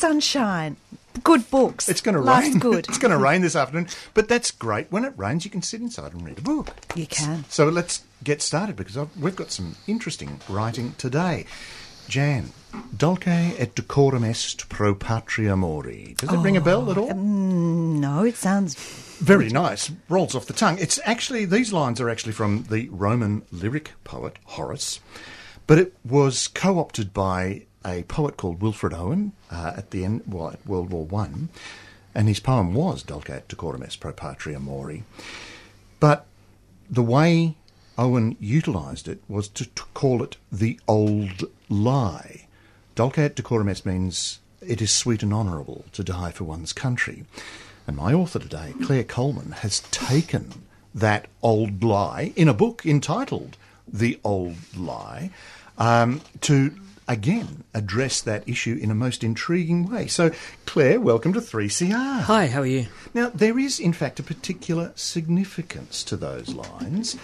sunshine, good books. It's going to rain. Good. It's going to rain this afternoon, but that's great. When it rains, you can sit inside and read a book. You can. So let's get started because we've got some interesting writing today. Jan, Dulce et Decorum Est pro Patria Mori. Does it ring a bell at all? No, it sounds... very nice. Rolls off the tongue. It's actually... these lines are actually from the Roman lyric poet Horace, but it was co-opted by a poet called Wilfred Owen at the end... well, at World War I, and his poem was Dulce et Decorum Est pro Patria Mori. But the way Owen utilised it was to call it The Old Lie. Dulce et Decorum Est means it is sweet and honourable to die for one's country. And my author today, Claire Coleman, has taken that old lie in a book entitled The Old Lie to, again, address that issue in a most intriguing way. So, Claire, welcome to 3CR. Hi, how are you? Now, there is, in fact, a particular significance to those lines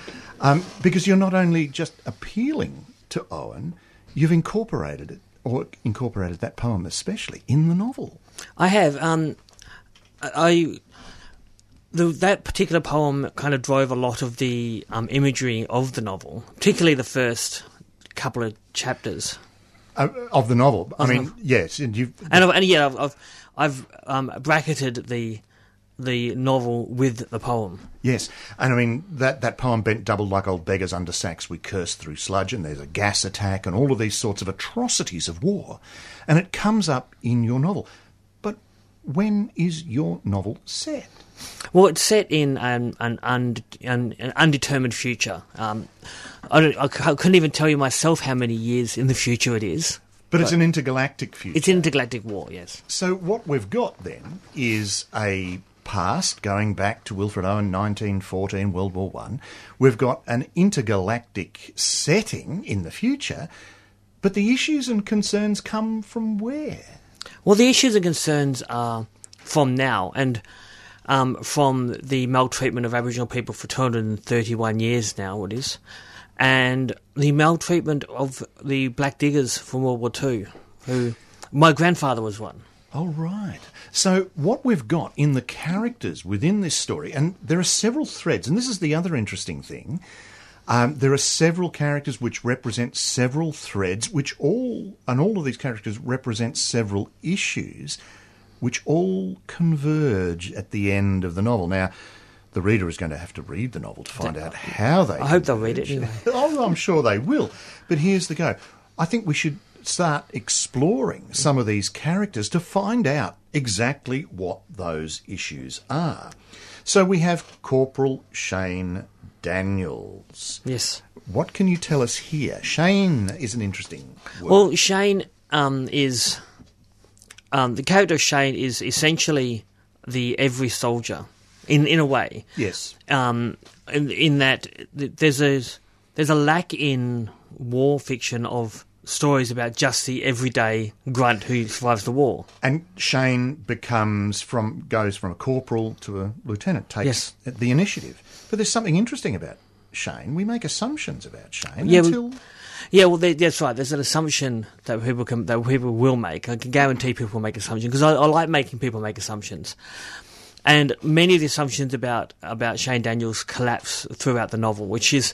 because you're not only just appealing to Owen, you've incorporated it, or incorporated that poem especially, in the novel. I have. That particular poem kind of drove a lot of the imagery of the novel, particularly the first couple of chapters. Of the novel. Yes, and you've I've bracketed the novel with the poem. Yes, and I mean that poem bent double like old beggars under sacks. We cursed through sludge, and there's a gas attack, and all of these sorts of atrocities of war, and it comes up in your novel. But when is your novel set? Well, it's set in an undetermined future. I couldn't even tell you myself how many years in the future it is. But it's an intergalactic future. It's an intergalactic war, yes. So what we've got then is a past going back to Wilfred Owen, 1914, World War I. We've got an intergalactic setting in the future, but the issues and concerns come from where? Well, the issues and concerns are from now and from the maltreatment of Aboriginal people for 231 years now, it is. And the maltreatment of the black diggers from World War II, who my grandfather was one. Oh, right. So what we've got in the characters within this story, and there are several threads, and this is the other interesting thing, there are several characters which represent several threads, all of these characters represent several issues, which all converge at the end of the novel. Now, the reader is going to have to read the novel to find out how they... I hope they'll read it anyway. Oh, I'm sure they will. But here's the go. I think we should start exploring some of these characters to find out exactly what those issues are. So we have Corporal Shane Daniels. Yes. What can you tell us here? Shane is an interesting word. Well, Shane is... the character of Shane is essentially the every soldier. In a way, yes. In that there's a lack in war fiction of stories about just the everyday grunt who survives the war. And Shane goes from a corporal to a lieutenant, takes the initiative. But there's something interesting about Shane. We make assumptions about Shane until. That's right. There's an assumption that people will make. I can guarantee people will make assumptions because I like making people make assumptions. And many of the assumptions about Shane Daniels collapse throughout the novel, which is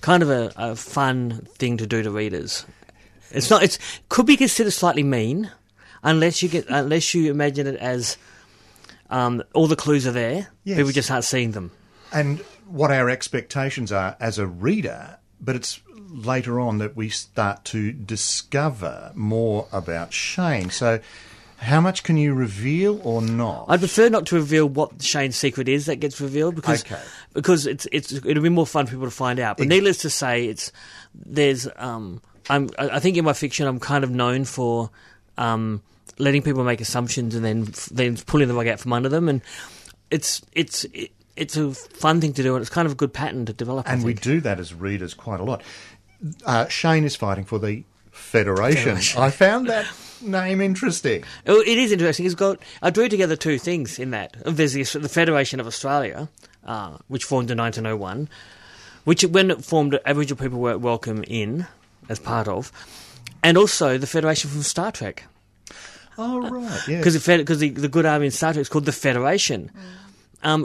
kind of a fun thing to do to readers. It could be considered slightly mean, unless you imagine it as all the clues are there. Yes. People just aren't seeing them. And what our expectations are as a reader, but it's later on that we start to discover more about Shane. So. How much can you reveal or not? I'd prefer not to reveal what Shane's secret is that gets revealed because it'll be more fun for people to find out. But needless to say, I think in my fiction I'm kind of known for letting people make assumptions and then pulling the rug out from under them, and it's a fun thing to do, and it's kind of a good pattern to develop. And we do that as readers quite a lot. Shane is fighting for the Federation. I found that name interesting. It is interesting. I drew together two things in that. There's the Federation of Australia, which formed in 1901, which when it formed, Aboriginal people were welcome in as part of, and also the Federation from Star Trek. Oh, right, yeah. Because the good army in Star Trek is called the Federation,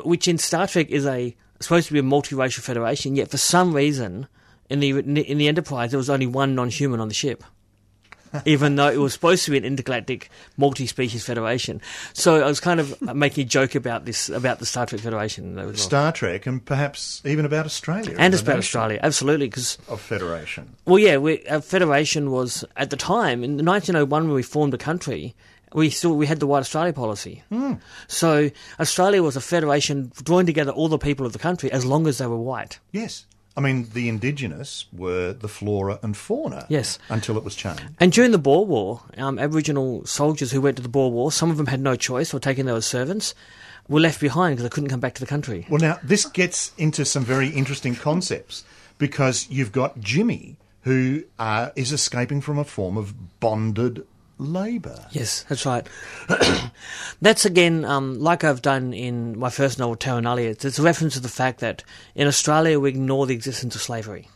which in Star Trek is supposed to be a multiracial federation, yet for some reason in the Enterprise there was only one non-human on the ship, even though it was supposed to be an intergalactic multi-species federation. So I was kind of making a joke about the Star Trek Federation. Star Trek, and perhaps even about Australia. And about Australia, absolutely. Cause, of federation. Well, yeah, our federation was, at the time, in 1901 when we formed the country, we had the White Australia policy. Mm. So Australia was a federation drawing together all the people of the country as long as they were white. Yes. I mean, the indigenous were the flora and fauna. Yes. Until it was changed. And during the Boer War, Aboriginal soldiers who went to the Boer War, some of them had no choice or taken their servants, were left behind because they couldn't come back to the country. Well, now, this gets into some very interesting concepts, because you've got Jimmy, who is escaping from a form of bonded labour. Yes, that's right. That's, again, like I've done in my first novel, Terra Nullius, it's a reference to the fact that in Australia we ignore the existence of slavery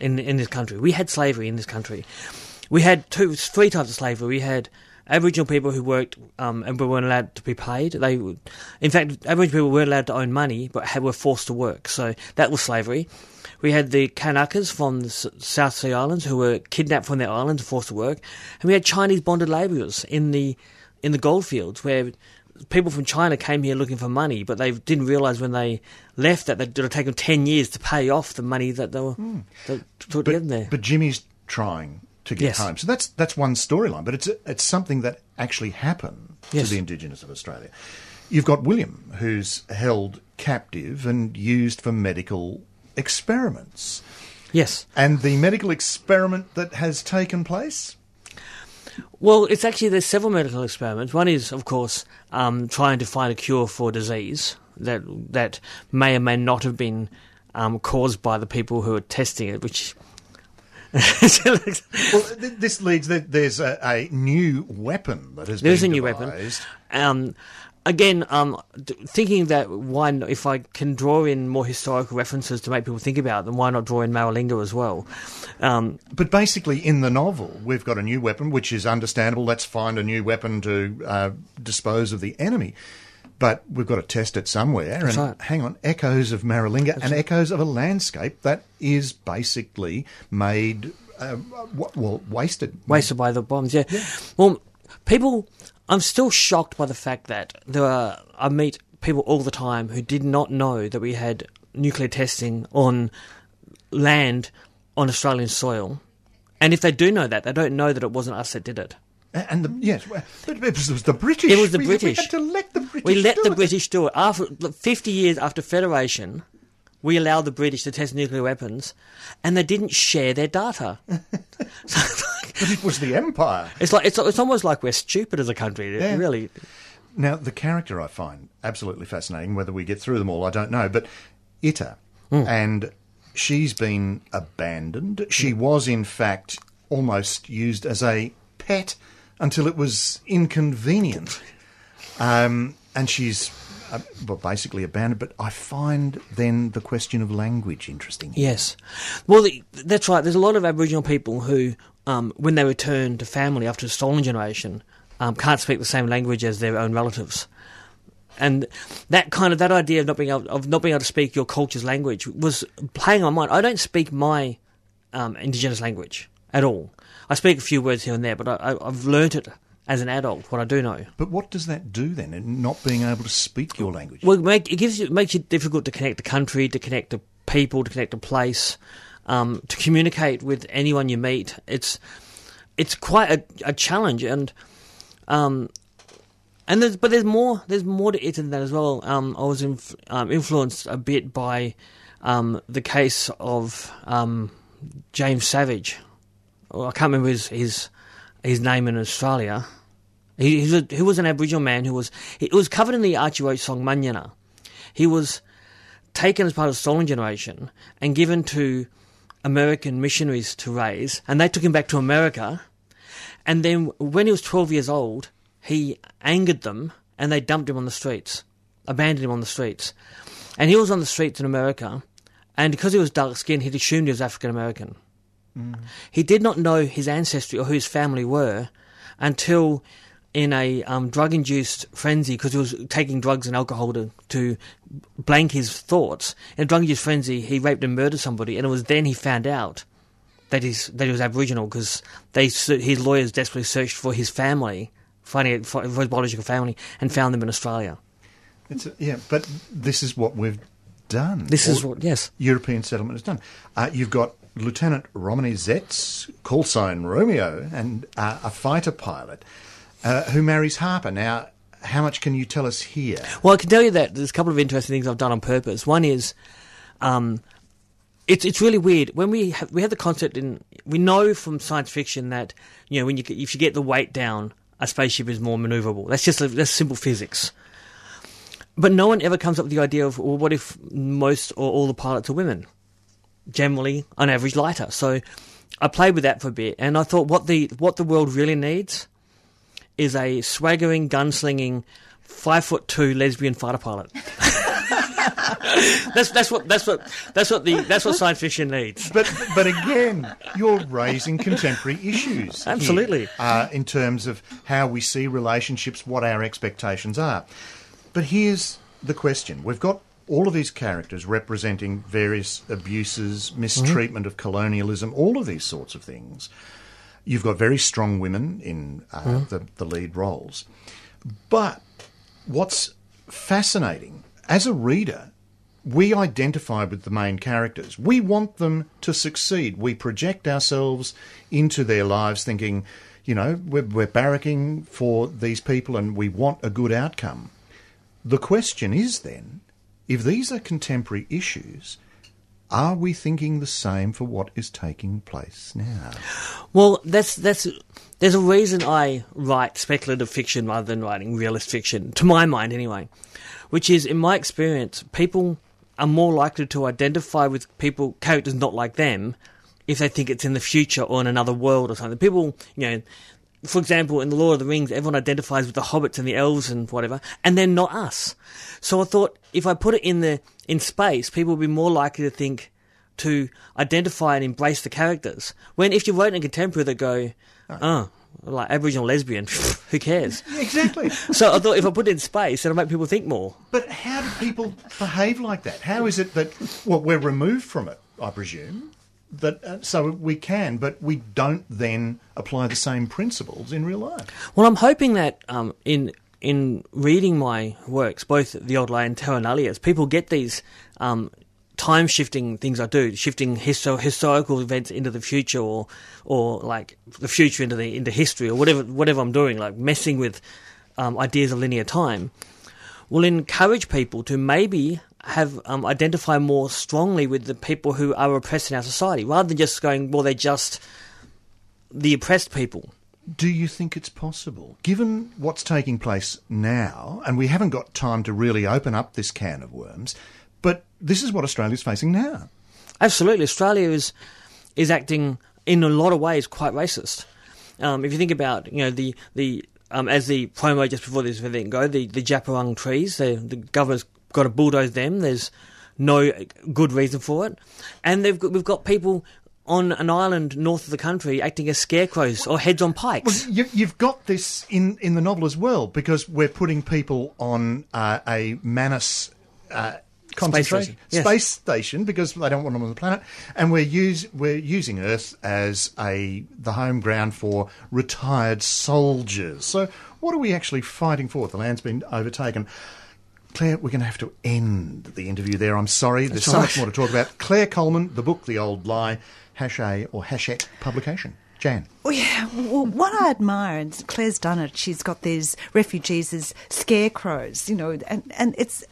in this country. We had slavery in this country. We had three types of slavery. We had Aboriginal people who worked and weren't allowed to be paid. In fact, Aboriginal people weren't allowed to own money but were forced to work, so that was slavery. We had the Kanakas from the South Sea Islands who were kidnapped from their islands and forced to work. And we had Chinese bonded labourers in the goldfields, where people from China came here looking for money, but they didn't realise when they left that it would take them 10 years to pay off the money that they were to get there. But Jimmy's trying to get home. So that's one storyline, but it's something that actually happened to the Indigenous of Australia. You've got William, who's held captive and used for medical experiments. Yes. And the medical experiment that has taken place? Well, it's actually, there's several medical experiments. One is, of course, trying to find a cure for disease that may or may not have been caused by the people who are testing it, which... Well, this leads... There's a new weapon that has been devised. There's a new weapon. Again, thinking that why not, if I can draw in more historical references to make people think about them, why not draw in Maralinga as well? But basically in the novel, we've got a new weapon, which is understandable. Let's find a new weapon to dispose of the enemy. But we've got to test it somewhere. And right. Hang on, echoes of Maralinga echoes of a landscape that is basically made, wasted. Wasted by the bombs, yeah. Well, people... I'm still shocked by the fact that I meet people all the time who did not know that we had nuclear testing on land on Australian soil. And if they do know that, they don't know that it wasn't us that did it. And it was the British. It was the British. We had to let the British do it. We let the British do it. After 50 years after Federation, we allowed the British to test nuclear weapons, and they didn't share their data. But it was the empire. It's almost like we're stupid as a country, really. Now, the character I find absolutely fascinating, whether we get through them all, I don't know, but Ita, and she's been abandoned. She was, in fact, almost used as a pet until it was inconvenient. And she's... basically abandoned, but I find then the question of language interesting. Yes. Well, that's right. There's a lot of Aboriginal people who, when they return to family after a stolen generation, can't speak the same language as their own relatives. And that idea of not being able to speak your culture's language was playing on mine. I don't speak my Indigenous language at all. I speak a few words here and there, but I've learnt it as an adult, what I do know. But what does that do then, in not being able to speak your language? Well, it makes it difficult to connect the country, to connect the people, to connect the place, to communicate with anyone you meet. It's quite a challenge, and there's more. There's more to it than that as well. I was influenced a bit by the case of James Savage. I can't remember his name in Australia. He was an Aboriginal man who was... It was covered in the Archie Roach song, Manyana. He was taken as part of the stolen generation and given to American missionaries to raise, and they took him back to America. And then when he was 12 years old, he angered them, and they dumped him on the streets, abandoned him on the streets. And he was on the streets in America, and because he was dark-skinned, he'd assumed he was African-American. He did not know his ancestry or who his family were until in a drug-induced frenzy because he was taking drugs and alcohol to blank his thoughts. In a drug-induced frenzy, he raped and murdered somebody, and it was then he found out that he was Aboriginal because his lawyers desperately searched for his family, for his biological family, and found them in Australia. But this is what we've done. This is what European settlement has done. You've got Lieutenant Romney Zetz, call sign Romeo, and a fighter pilot who marries Harper. Now, how much can you tell us here? Well, I can tell you that there's a couple of interesting things I've done on purpose. One is, it's really weird when we have the concept we know from science fiction that if you get the weight down, a spaceship is more manoeuvrable. That's simple physics. But no one ever comes up with the idea of, well, what if most or all the pilots are women? Generally, on average, lighter. So I played with that for a bit, and I thought what the world really needs is a swaggering, gunslinging, 5'2" lesbian fighter pilot. That's what science fiction needs. But again, you're raising contemporary issues. Absolutely, here, in terms of how we see relationships, what our expectations are. But here's the question. We've got all of these characters representing various abuses, mistreatment of colonialism, all of these sorts of things. You've got very strong women in the lead roles. But what's fascinating, as a reader, we identify with the main characters. We want them to succeed. We project ourselves into their lives thinking, we're barracking for these people and we want a good outcome. The question is then, if these are contemporary issues, are we thinking the same for what is taking place now? Well, there's a reason I write speculative fiction rather than writing realist fiction, to my mind anyway, which is, in my experience, people are more likely to identify with characters not like them if they think it's in the future or in another world or something. People, for example, in The Lord of the Rings, everyone identifies with the hobbits and the elves and whatever, and they're not us. So I thought if I put it in space, people would be more likely to identify and embrace the characters. When if you wrote in contemporary, they go, like Aboriginal lesbian, who cares? Exactly. So I thought if I put it in space, it'll make people think more. But how do people behave like that? How is it that, we're removed from it, I presume? So we can, but we don't then apply the same principles in real life. Well, I'm hoping that in reading my works, both The Old Lie and Terra Nullius, people get these time-shifting things I do, shifting historical events into the future or like the future into history or whatever I'm doing, like messing with ideas of linear time, will encourage people to maybe identify more strongly with the people who are oppressed in our society, rather than just going, well, they're just the oppressed people. Do you think it's possible, given what's taking place now, and we haven't got time to really open up this can of worms, but this is what Australia's facing now? Absolutely. Australia is acting in a lot of ways quite racist. If you think about, as the promo just before this event go, the Japurung trees, the government's got to bulldoze them. There's no good reason for it, and we've got people on an island north of the country acting as scarecrows or heads on pikes. Well, you've got this in the novel as well, because we're putting people on a Manus space station because they don't want them on the planet, and we're using Earth as the home ground for retired soldiers. So what are we actually fighting for? The land's been overtaken. Claire, we're going to have to end the interview there. I'm sorry. There's so much more to talk about. Claire Coleman, the book The Old Lie, Hachette publication. Jan. Oh, yeah. Well, what I admire, and Claire's done it, she's got these refugees as scarecrows, and it's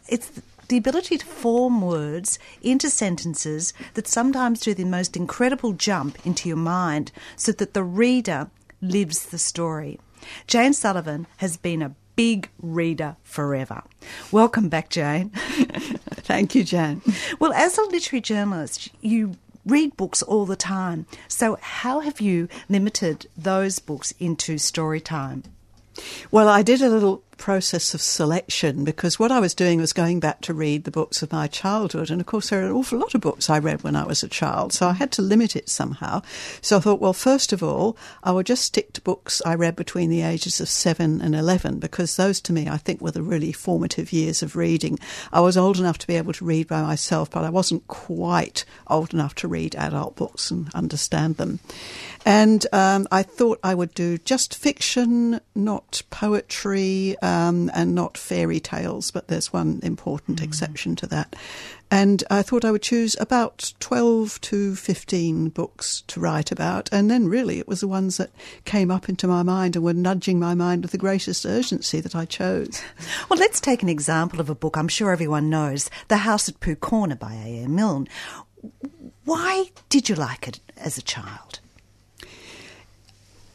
the ability to form words into sentences that sometimes do the most incredible jump into your mind so that the reader lives the story. Jane Sullivan has been a big reader forever. Welcome back, Jane. Thank you, Jane. Well, as a literary journalist, you read books all the time. So how have you limited those books into story time? Well, I did a little process of selection, because what I was doing was going back to read the books of my childhood, and of course there are an awful lot of books I read when I was a child, so I had to limit it somehow. So I thought, well, first of all, I would just stick to books I read between the ages of 7 and 11, because those to me I think were the really formative years of reading. I was old enough to be able to read by myself, but I wasn't quite old enough to read adult books and understand them. And I thought I would do just fiction, not poetry, and not fairy tales, but there's one important exception to that. And I thought I would choose about 12 to 15 books to write about. And then really it was the ones that came up into my mind and were nudging my mind with the greatest urgency that I chose. Well, let's take an example of a book I'm sure everyone knows, The House at Pooh Corner by A.A. Milne. Why did you like it as a child?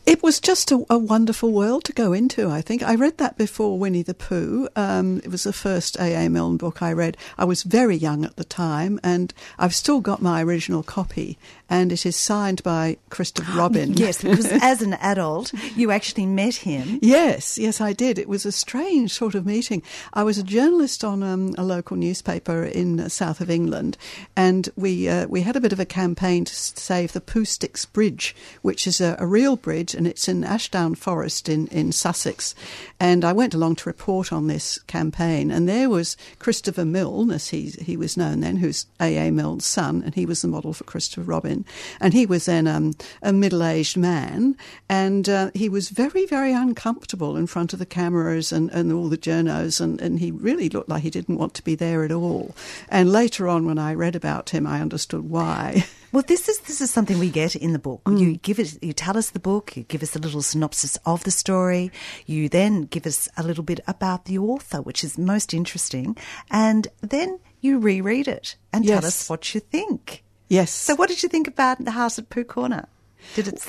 It was just a wonderful world to go into, I think. I read that before Winnie the Pooh. It was the first A.A. Milne book I read. I was very young at the time, and I've still got my original copy, and it is signed by Christopher Robin. Yes, because as an adult, you actually met him. Yes, I did. It was a strange sort of meeting. I was a journalist on a local newspaper in the south of England, and we had a bit of a campaign to save the Pooh Sticks Bridge, which is a real bridge, and it's in Ashdown Forest in Sussex. And I went along to report on this campaign, and there was Christopher Milne, as he was known then, who's A.A. Milne's son, and he was the model for Christopher Robin. And he was then a middle-aged man, and he was very, very uncomfortable in front of the cameras and all the journos, and he really looked like he didn't want to be there at all. And later on, when I read about him, I understood why. Well, this is something we get in the book. You give it, you tell us the book, you give us a little synopsis of the story, you then give us a little bit about the author, which is most interesting, and then you reread it and tell us what you think. Yes. So what did you think about The House at Pooh Corner?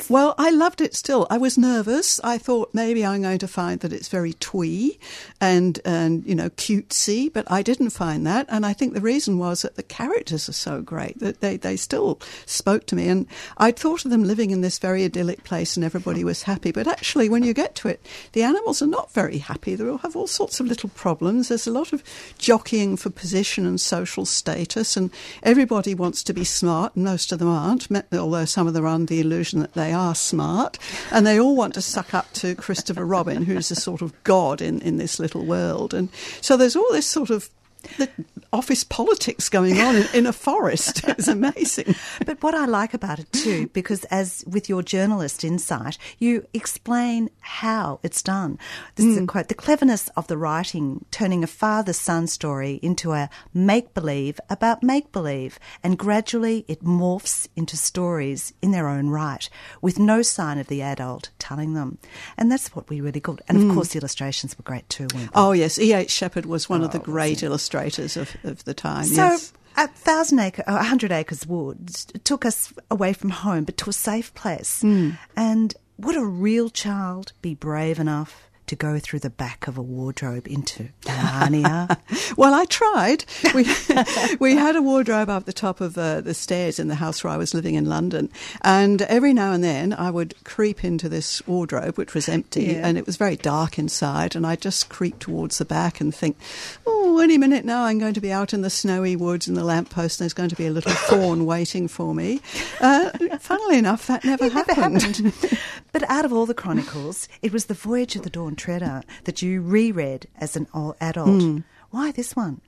Well, I loved it still. I was nervous. I thought maybe I'm going to find that it's very twee and you know, cutesy, but I didn't find that. And I think the reason was that the characters are so great that they still spoke to me. And I'd thought of them living in this very idyllic place and everybody was happy. But actually, when you get to it, the animals are not very happy. They all have all sorts of little problems. There's a lot of jockeying for position and social status, and everybody wants to be smart, and most of them aren't, although some of them are under the illusion that they are smart, and they all want to suck up to Christopher Robin, who's a sort of god in this little world. And so there's all this sort of office politics going on in a forest. It's amazing. But what I like about it too, because as with your journalist insight, you explain how it's done. This is a quote: "The cleverness of the writing, turning a father-son story into a make-believe about make-believe, and gradually it morphs into stories in their own right, with no sign of the adult telling them." And that's what we really got. And of course the illustrations were great too, weren't they? Oh yes, E.H. Shepard was one of the great illustrators of the time. So, yes. 100 Acres Wood took us away from home, but to a safe place. And would a real child be brave enough to go through the back of a wardrobe into Narnia? Well, I tried. We had a wardrobe up the top of the stairs in the house where I was living in London, and every now and then I would creep into this wardrobe, which was empty, and it was very dark inside, and I just creeped towards the back and think, any minute now I'm going to be out in the snowy woods and the lamppost, and there's going to be a little fawn waiting for me. Funnily enough, that never happened. But out of all the chronicles, it was The Voyage of the Dawn Treader that you reread as an adult. Why this one?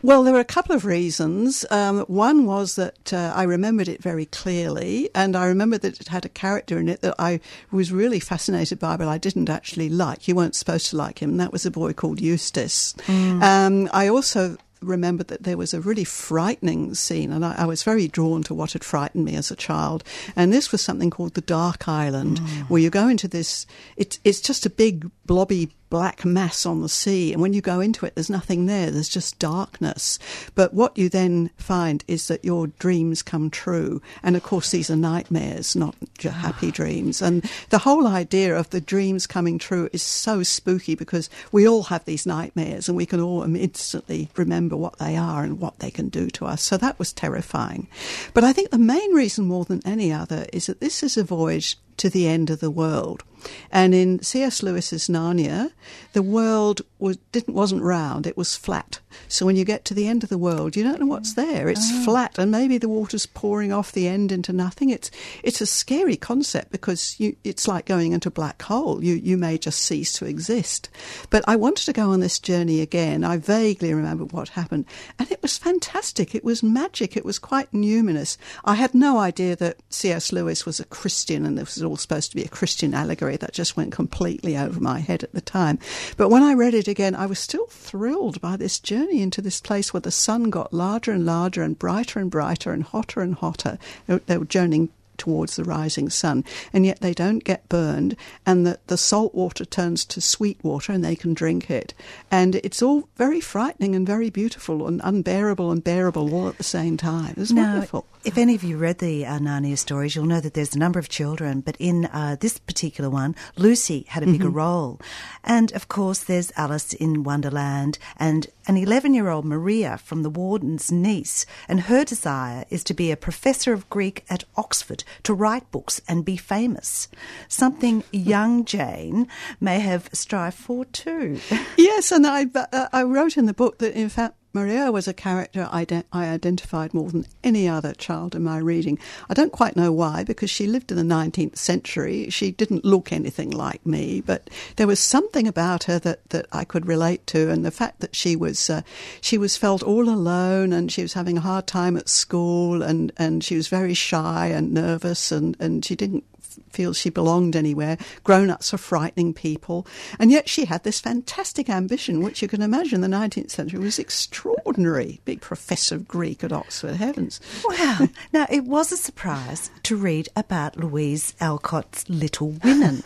Well, there were a couple of reasons. One was that I remembered it very clearly, and I remembered that it had a character in it that I was really fascinated by, but I didn't actually like. You weren't supposed to like him, and that was a boy called Eustace. I also remembered that there was a really frightening scene, and I was very drawn to what had frightened me as a child, and this was something called the Dark Island, where you go into this, it's just a big blobby black mass on the sea, and when you go into it there's nothing there, there's just darkness. But what you then find is that your dreams come true, and of course these are nightmares, not happy dreams. And the whole idea of the dreams coming true is so spooky, because we all have these nightmares and we can all instantly remember what they are and what they can do to us, so that was terrifying. But I think the main reason more than any other is that this is a voyage to the end of the world. And in C.S. Lewis's Narnia, the world wasn't round, it was flat. So when you get to the end of the world, you don't know what's there. It's flat, and maybe the water's pouring off the end into nothing. It's a scary concept because it's like going into a black hole. You may just cease to exist. But I wanted to go on this journey again. I vaguely remember what happened, and it was fantastic. It was magic. It was quite numinous. I had no idea that C.S. Lewis was a Christian and this was all supposed to be a Christian allegory. That just went completely over my head at the time. But when I read it again, I was still thrilled by this journey into this place where the sun got larger and larger and brighter and brighter and hotter and hotter. They were journeying towards the rising sun, and yet they don't get burned, and that the salt water turns to sweet water and they can drink it. And it's all very frightening and very beautiful and unbearable and bearable all at the same time. It's wonderful. If any of you read the Narnia stories, you'll know that there's a number of children, but in this particular one, Lucy had a bigger role. And of course there's Alice in Wonderland and an 11-year-old Maria from the warden's niece, and her desire is to be a professor of Greek at Oxford, to write books and be famous, something young Jane may have strived for too. Yes, and I wrote in the book that in fact Maria was a character I identified more than any other child in my reading. I don't quite know why, because she lived in the 19th century. She didn't look anything like me, but there was something about her that I could relate to, and the fact that she was felt all alone, and she was having a hard time at school, and she was very shy and nervous, and she didn't feel she belonged anywhere. Grown-ups are frightening people. And yet she had this fantastic ambition, which you can imagine the 19th century was extraordinary. Big professor of Greek at Oxford, heavens. Wow. Now, it was a surprise to read about Louise Alcott's Little Women.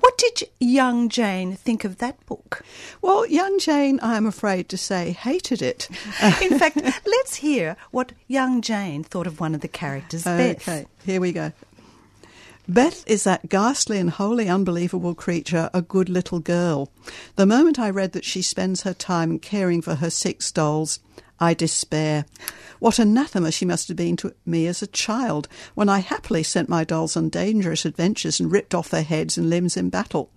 What did young Jane think of that book? Well, young Jane, I'm afraid to say, hated it. In fact, let's hear what young Jane thought of one of the characters, Beth. Okay, here we go. Beth is that ghastly and wholly unbelievable creature, a good little girl. The moment I read that she spends her time caring for her 6 dolls, I despair. What anathema she must have been to me as a child, when I happily sent my dolls on dangerous adventures and ripped off their heads and limbs in battle.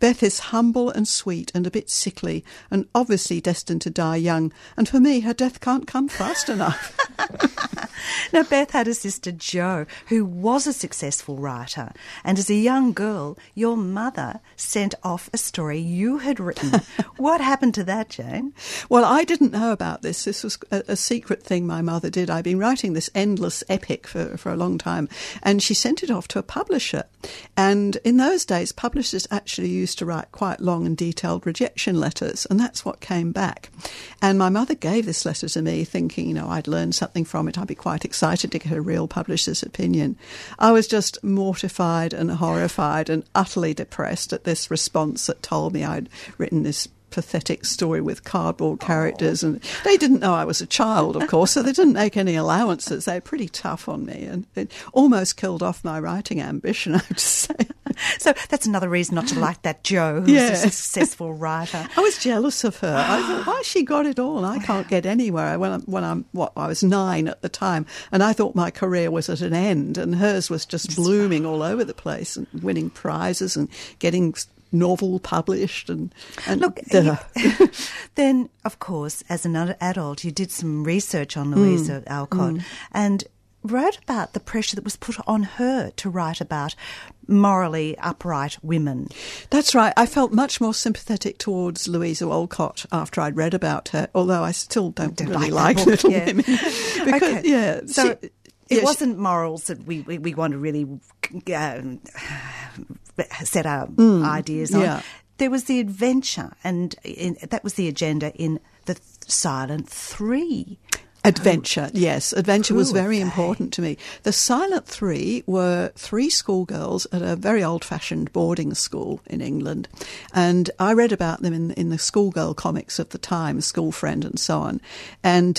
Beth is humble and sweet and a bit sickly, and obviously destined to die young, and for me her death can't come fast enough. Now, Beth had a sister, Jo, who was a successful writer, and as a young girl, your mother sent off a story you had written. What happened to that, Jane? Well, I didn't know about this. This was a secret thing my mother did. I'd been writing this endless epic for a long time, and she sent it off to a publisher. And in those days, publishers actually used to write quite long and detailed rejection letters, and that's what came back. And my mother gave this letter to me thinking, I'd learned something from it. I'd be quite excited to get a real publisher's opinion. I was just mortified and horrified and utterly depressed at this response that told me I'd written this pathetic story with cardboard characters. And they didn't know I was a child, of course, so they didn't make any allowances. They were pretty tough on me, and it almost killed off my writing ambition, I have to say. So that's another reason not to like that Jo, who's a successful writer. I was jealous of her. I thought, why she got it all? I can't get anywhere. I was 9 at the time, and I thought my career was at an end, and hers was just blooming all over the place and winning prizes and getting novel published and look. Then, of course, as another adult, you did some research on Louisa Alcott and wrote about the pressure that was put on her to write about morally upright women. That's right. I felt much more sympathetic towards Louisa Alcott after I'd read about her, although I still don't really like Little Women. Because, so it wasn't morals that we want to really set our ideas on. Yeah. There was the adventure, and that was the agenda in The Silent Three. Adventure, yes. Adventure was very important to me. The Silent Three were 3 schoolgirls at a very old-fashioned boarding school in England, and I read about them in the schoolgirl comics of the time, School Friend and so on. And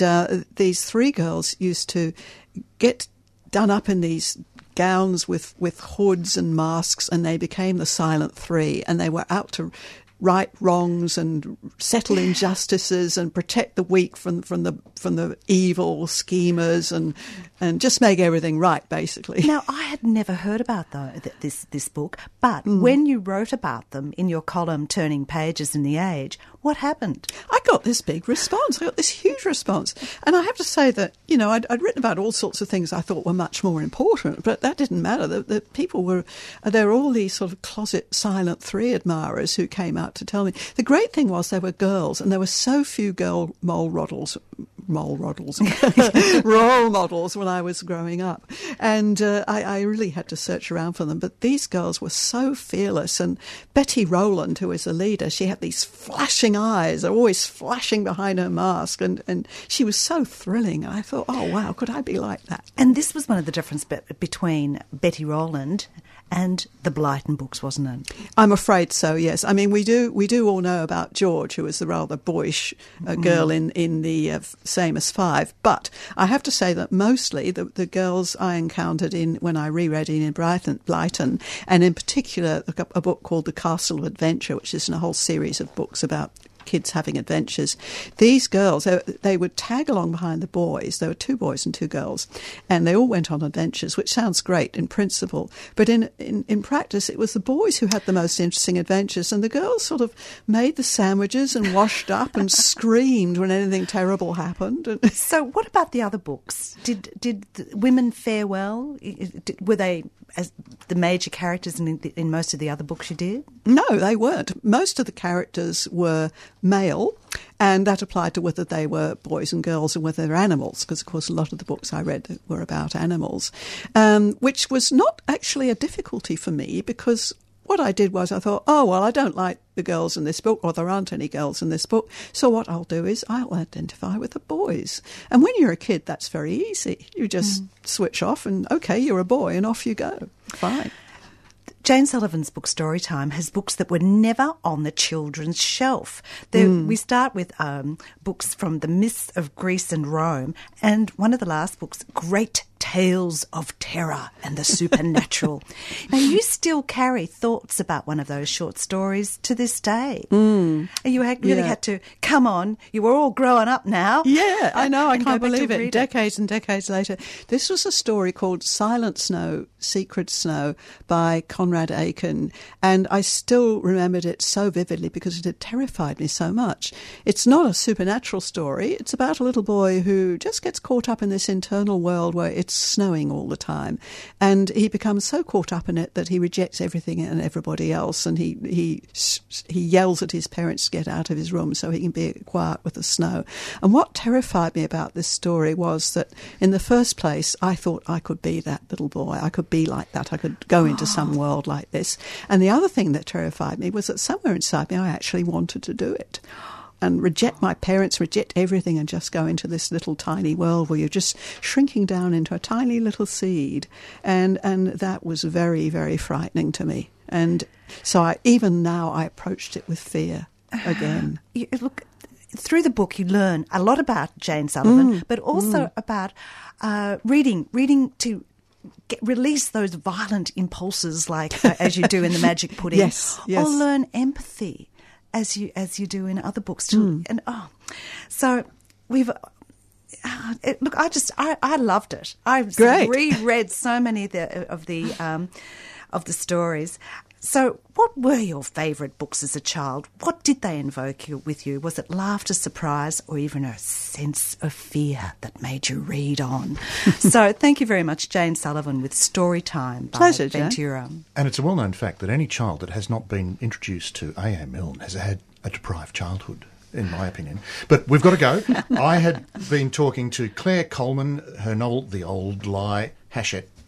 these 3 girls used to get done up in these gowns with hoods and masks, and they became the Silent Three, and they were out to right wrongs and settle injustices and protect the weak from the evil schemers and just make everything right, basically. Now, I had never heard about this book, but when you wrote about them in your column, Turning Pages in The Age, what happened? I got this big response. I got this huge response. And I have to say that, you know, I'd written about all sorts of things I thought were much more important, but that didn't matter. The people were, there were all these sort of closet Silent Three admirers who came out to tell me. The great thing was they were girls, and there were so few girl role models when I was growing up. And I really had to search around for them. But these girls were so fearless. And Betty Rowland, who is the leader, she had these flashing eyes, always flashing behind her mask. And she was so thrilling. I thought, oh, wow, could I be like that? And this was one of the differences between Betty Rowland and the Blyton books, wasn't it? I'm afraid so, yes. I mean, we do all know about George, who was the rather boyish girl in the same as Five. But I have to say that mostly the girls I encountered when I reread Enid Blyton, and in particular a book called The Castle of Adventure, which is in a whole series of books about kids having adventures. These girls, they would tag along behind the boys. There were two boys and two girls, and they all went on adventures, which sounds great in principle, but in practice it was the boys who had the most interesting adventures, and the girls sort of made the sandwiches and washed up and screamed when anything terrible happened. So what about the other books? Did the women fare well? Were they as the major characters in most of the other books you did? No, they weren't. Most of the characters were male, and that applied to whether they were boys and girls and whether they're animals, because, of course, a lot of the books I read were about animals, which was not actually a difficulty for me, because what I did was I thought, oh, well, I don't like the girls in this book, or there aren't any girls in this book, so what I'll do is I'll identify with the boys. And when you're a kid, that's very easy. You just switch off and, okay, you're a boy, and off you go. Fine. Jane Sullivan's book Storytime has books that were never on the children's shelf. We start with books from the myths of Greece and Rome, and one of the last books, Great Tales of Terror and the Supernatural. Now, you still carry thoughts about one of those short stories to this day. You really had to, come on, you were all growing up now. Yeah, I know, I can't believe it. Decades and decades later. This was a story called Silent Snow, Secret Snow by Conrad Aiken, and I still remembered it so vividly because it had terrified me so much. It's not a supernatural story. It's about a little boy who just gets caught up in this internal world where it's snowing all the time, and he becomes so caught up in it that he rejects everything and everybody else, and he yells at his parents to get out of his room so he can be quiet with the snow. And what terrified me about this story was that, in the first place, I thought I could be that little boy. I could be like that. I could go into some world like this. And the other thing that terrified me was that somewhere inside me I actually wanted to do it and reject my parents, reject everything, and just go into this little tiny world where you're just shrinking down into a tiny little seed. And that was very, very frightening to me. And so even now I approached it with fear again. Look, through the book you learn a lot about Jane Sullivan, but also about reading to release those violent impulses, like as you do in The Magic Pudding, yes. Or learn empathy, as you do in other books too. And so we've look. I loved it. I've reread so many of the stories. So, what were your favourite books as a child? What did they invoke with you? Was it laughter, surprise, or even a sense of fear that made you read on? So, thank you very much, Jane Sullivan, with Storytime by Ventura. Jane. And it's a well-known fact that any child that has not been introduced to A.A. Milne has had a deprived childhood, in my opinion. But we've got to go. I had been talking to Claire Coleman, her novel The Old Lie, Hachette